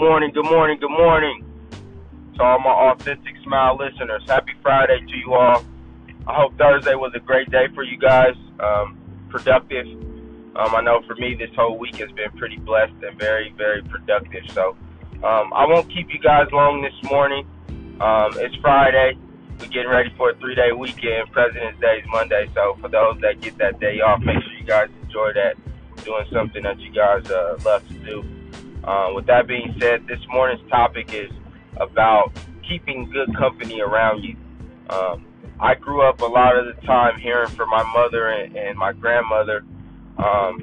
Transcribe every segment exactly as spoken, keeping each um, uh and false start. morning, good morning, good morning to all my Authentic Smile listeners. Happy Friday to you all. I hope Thursday was a great day for you guys, um, productive. Um, I know for me this whole week has been pretty blessed and very, very productive. So um, I won't keep you guys long this morning. Um, it's Friday. We're getting ready for a three-day weekend. President's Day is Monday. So for those that get that day off, make sure you guys enjoy that, doing something that you guys uh, love to do. Uh, with that being said, this morning's topic is about keeping good company around you. Um, I grew up a lot of the time hearing from my mother and, and my grandmother, um,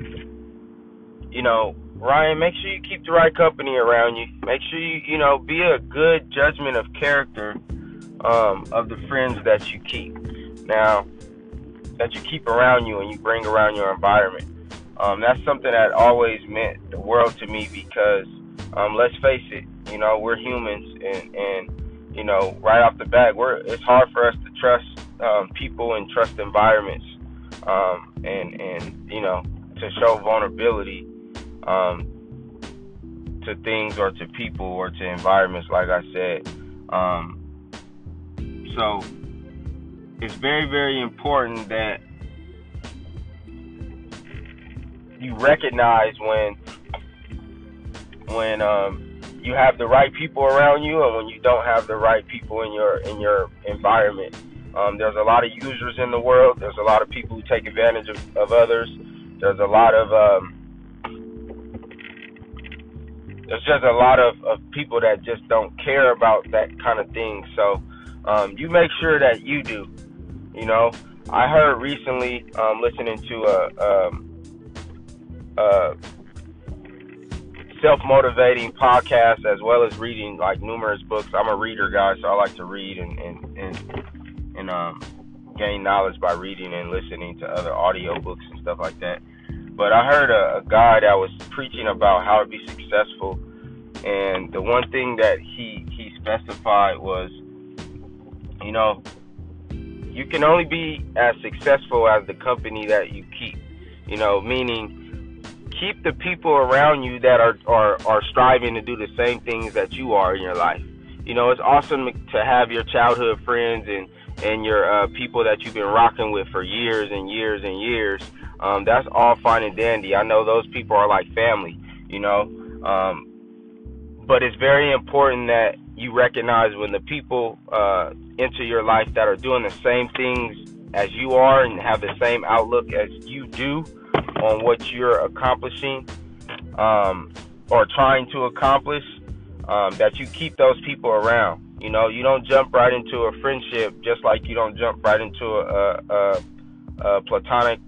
you know, Ryan, make sure you keep the right company around you. Make sure you, you know, be a good judgment of character um, of the friends that you keep. Now, that you keep around you and you bring around your environment. Um, that's something that always meant the world to me because, um, let's face it, you know, we're humans and, and, you know, right off the bat, we're, it's hard for us to trust, um, people and trust environments, um, and, and, you know, to show vulnerability, um, to things or to people or to environments, like I said. Um, so it's very, very important that you recognize when when um, you have the right people around you and when you don't have the right people in your in your environment. Um, there's a lot of users in the world. There's a lot of people who take advantage of, of others. There's a lot of um, there's just a lot of, of people that just don't care about that kind of thing. So um, you make sure that you do. You know, I heard recently um, listening to a. Um, Uh, self-motivating podcasts as well as reading like numerous books. I'm a reader, guys, so I like to read and and, and, and um, gain knowledge by reading and listening to other audio books and stuff like that. But I heard a, a guy that was preaching about how to be successful, and the one thing that he, he specified was, you know, you can only be as successful as the company that you keep, you know, meaning keep the people around you that are, are, are striving to do the same things that you are in your life. You know, it's awesome to have your childhood friends and, and your uh, people that you've been rocking with for years and years and years. Um, that's all fine and dandy. I know those people are like family, you know. Um, but it's very important that you recognize when the people uh, enter your life that are doing the same things as you are and have the same outlook as you do on what you're accomplishing um, or trying to accomplish, um, that you keep those people around. You know, you don't jump right into a friendship just like you don't jump right into a, a, a platonic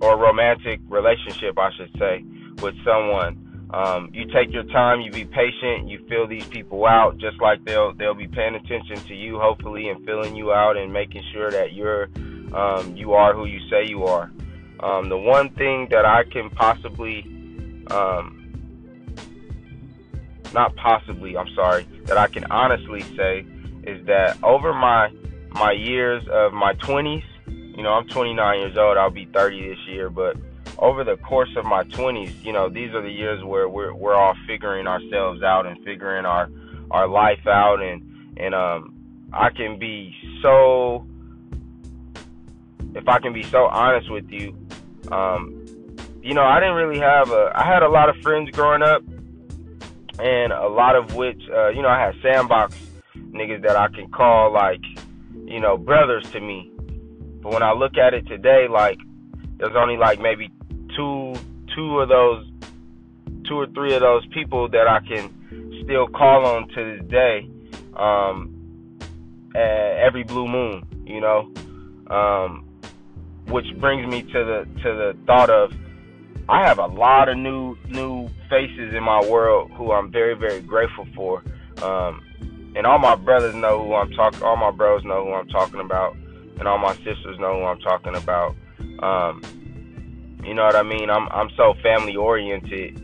or romantic relationship, I should say, with someone. Um, you take your time, you be patient, you feel these people out, just like they'll they'll be paying attention to you, hopefully, and filling you out and making sure that you're um, you are who you say you are. Um, the one thing that I can possibly, um, not possibly, I'm sorry, that I can honestly say is that over my my years of my twenties, you know, I'm twenty-nine years old, I'll be thirty this year, but over the course of my twenties, you know, these are the years where we're we're all figuring ourselves out and figuring our, our life out, and, and um, I can be so... If I can be so honest with you, um, you know, I didn't really have a, I had a lot of friends growing up, and a lot of which, uh, you know, I had sandbox niggas that I can call, like, you know, brothers to me. But when I look at it today, like, there's only, like, maybe two, two of those, two or three of those people that I can still call on to this day, um, at every blue moon, you know, um, which brings me to the to the thought of I have a lot of new new faces in my world who I'm very very grateful for, um, and all my brothers know who I'm talking, all my bros know who I'm talking about, and all my sisters know who I'm talking about. Um, you know what I mean? I'm I'm so family oriented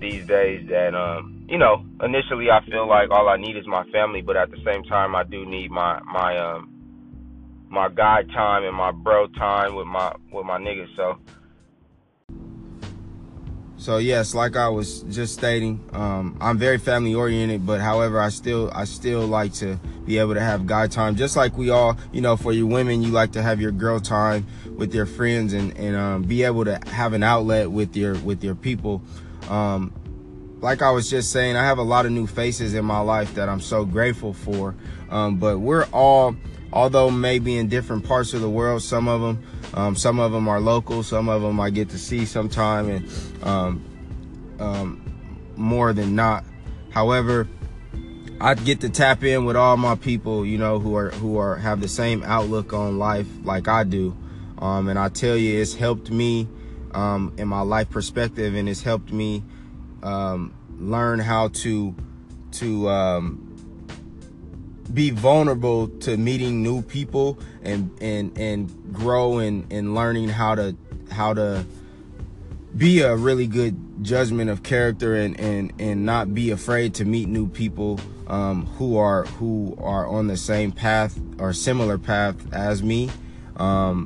these days that um, you know, initially I feel like all I need is my family, but at the same time I do need my my um, my guy time and my bro time with my with my niggas. So So yes, like I was just stating, um, I'm very family oriented, but however, I still I still like to be able to have guy time, just like we all, you know, for you women, you like to have your girl time with your friends and, and um, be able to have an outlet with your with your people. Um, like I was just saying, I have a lot of new faces in my life that I'm so grateful for, um, but we're all, although maybe in different parts of the world, some of them, Um, some of them are local, some of them I get to see sometime, and um, um, more than not. However, I get to tap in with all my people, you know, who are who are have the same outlook on life like I do. Um, and I tell you, it's helped me um, in my life perspective, and it's helped me um, learn how to to. Um, be vulnerable to meeting new people and and and grow and and learning how to how to be a really good judgment of character and and and not be afraid to meet new people um who are who are on the same path or similar path as me, um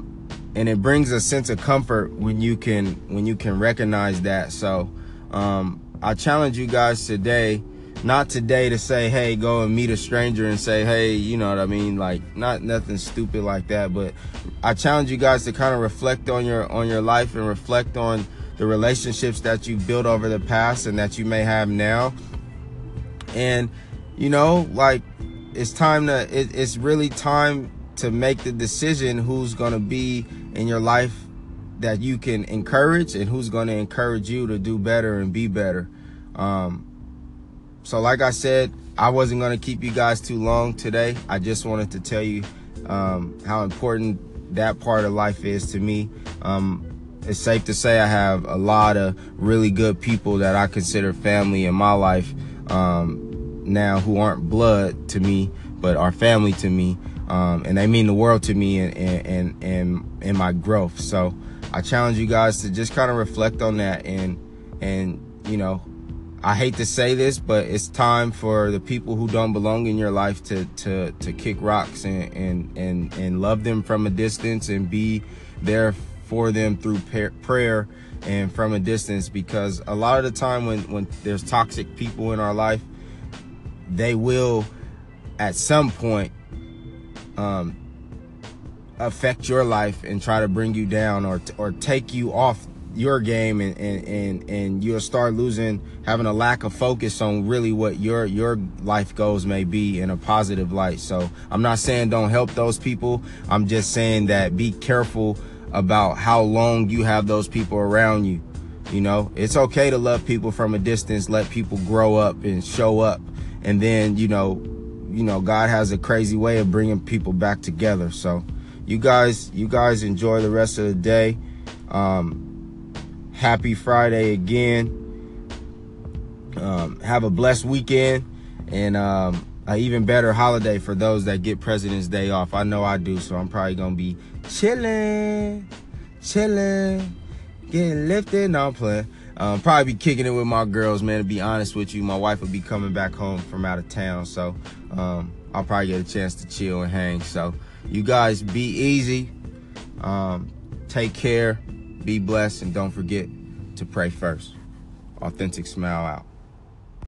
and it brings a sense of comfort when you can when you can recognize that. So um I challenge you guys today. Not today to say, hey, go and meet a stranger and say, hey, you know what I mean? Like, not nothing stupid like that. But I challenge you guys to kind of reflect on your on your life and reflect on the relationships that you've built over the past and that you may have now. And, you know, like, it's time to it, it's really time to make the decision who's going to be in your life that you can encourage and who's going to encourage you to do better and be better. Um, So like I said, I wasn't going to keep you guys too long today. I just wanted to tell you um, how important that part of life is to me. Um, it's safe to say I have a lot of really good people that I consider family in my life um, now, who aren't blood to me, but are family to me. Um, and they mean the world to me and and and in my growth. So I challenge you guys to just kind of reflect on that and and, you know, I hate to say this, but it's time for the people who don't belong in your life to to, to kick rocks and, and, and, and love them from a distance and be there for them through prayer and from a distance. Because a lot of the time when, when there's toxic people in our life, they will at some point um, affect your life and try to bring you down or, or take you off your game, and, and, and, and you'll start losing, having a lack of focus on really what your, your life goals may be in a positive light. So I'm not saying don't help those people. I'm just saying that be careful about how long you have those people around you. You know, it's okay to love people from a distance, let people grow up and show up. And then, you know, you know, God has a crazy way of bringing people back together. So you guys, you guys enjoy the rest of the day. Um, Happy Friday again. Um, have a blessed weekend and um, an even better holiday for those that get President's Day off. I know I do, so I'm probably going to be chilling, chilling, getting lifted. No, I'm playing. Um, probably be kicking it with my girls, man, to be honest with you. My wife will be coming back home from out of town, so um, I'll probably get a chance to chill and hang. So you guys be easy. Um, take care. Be blessed, and don't forget to pray first. Authentic Smile out.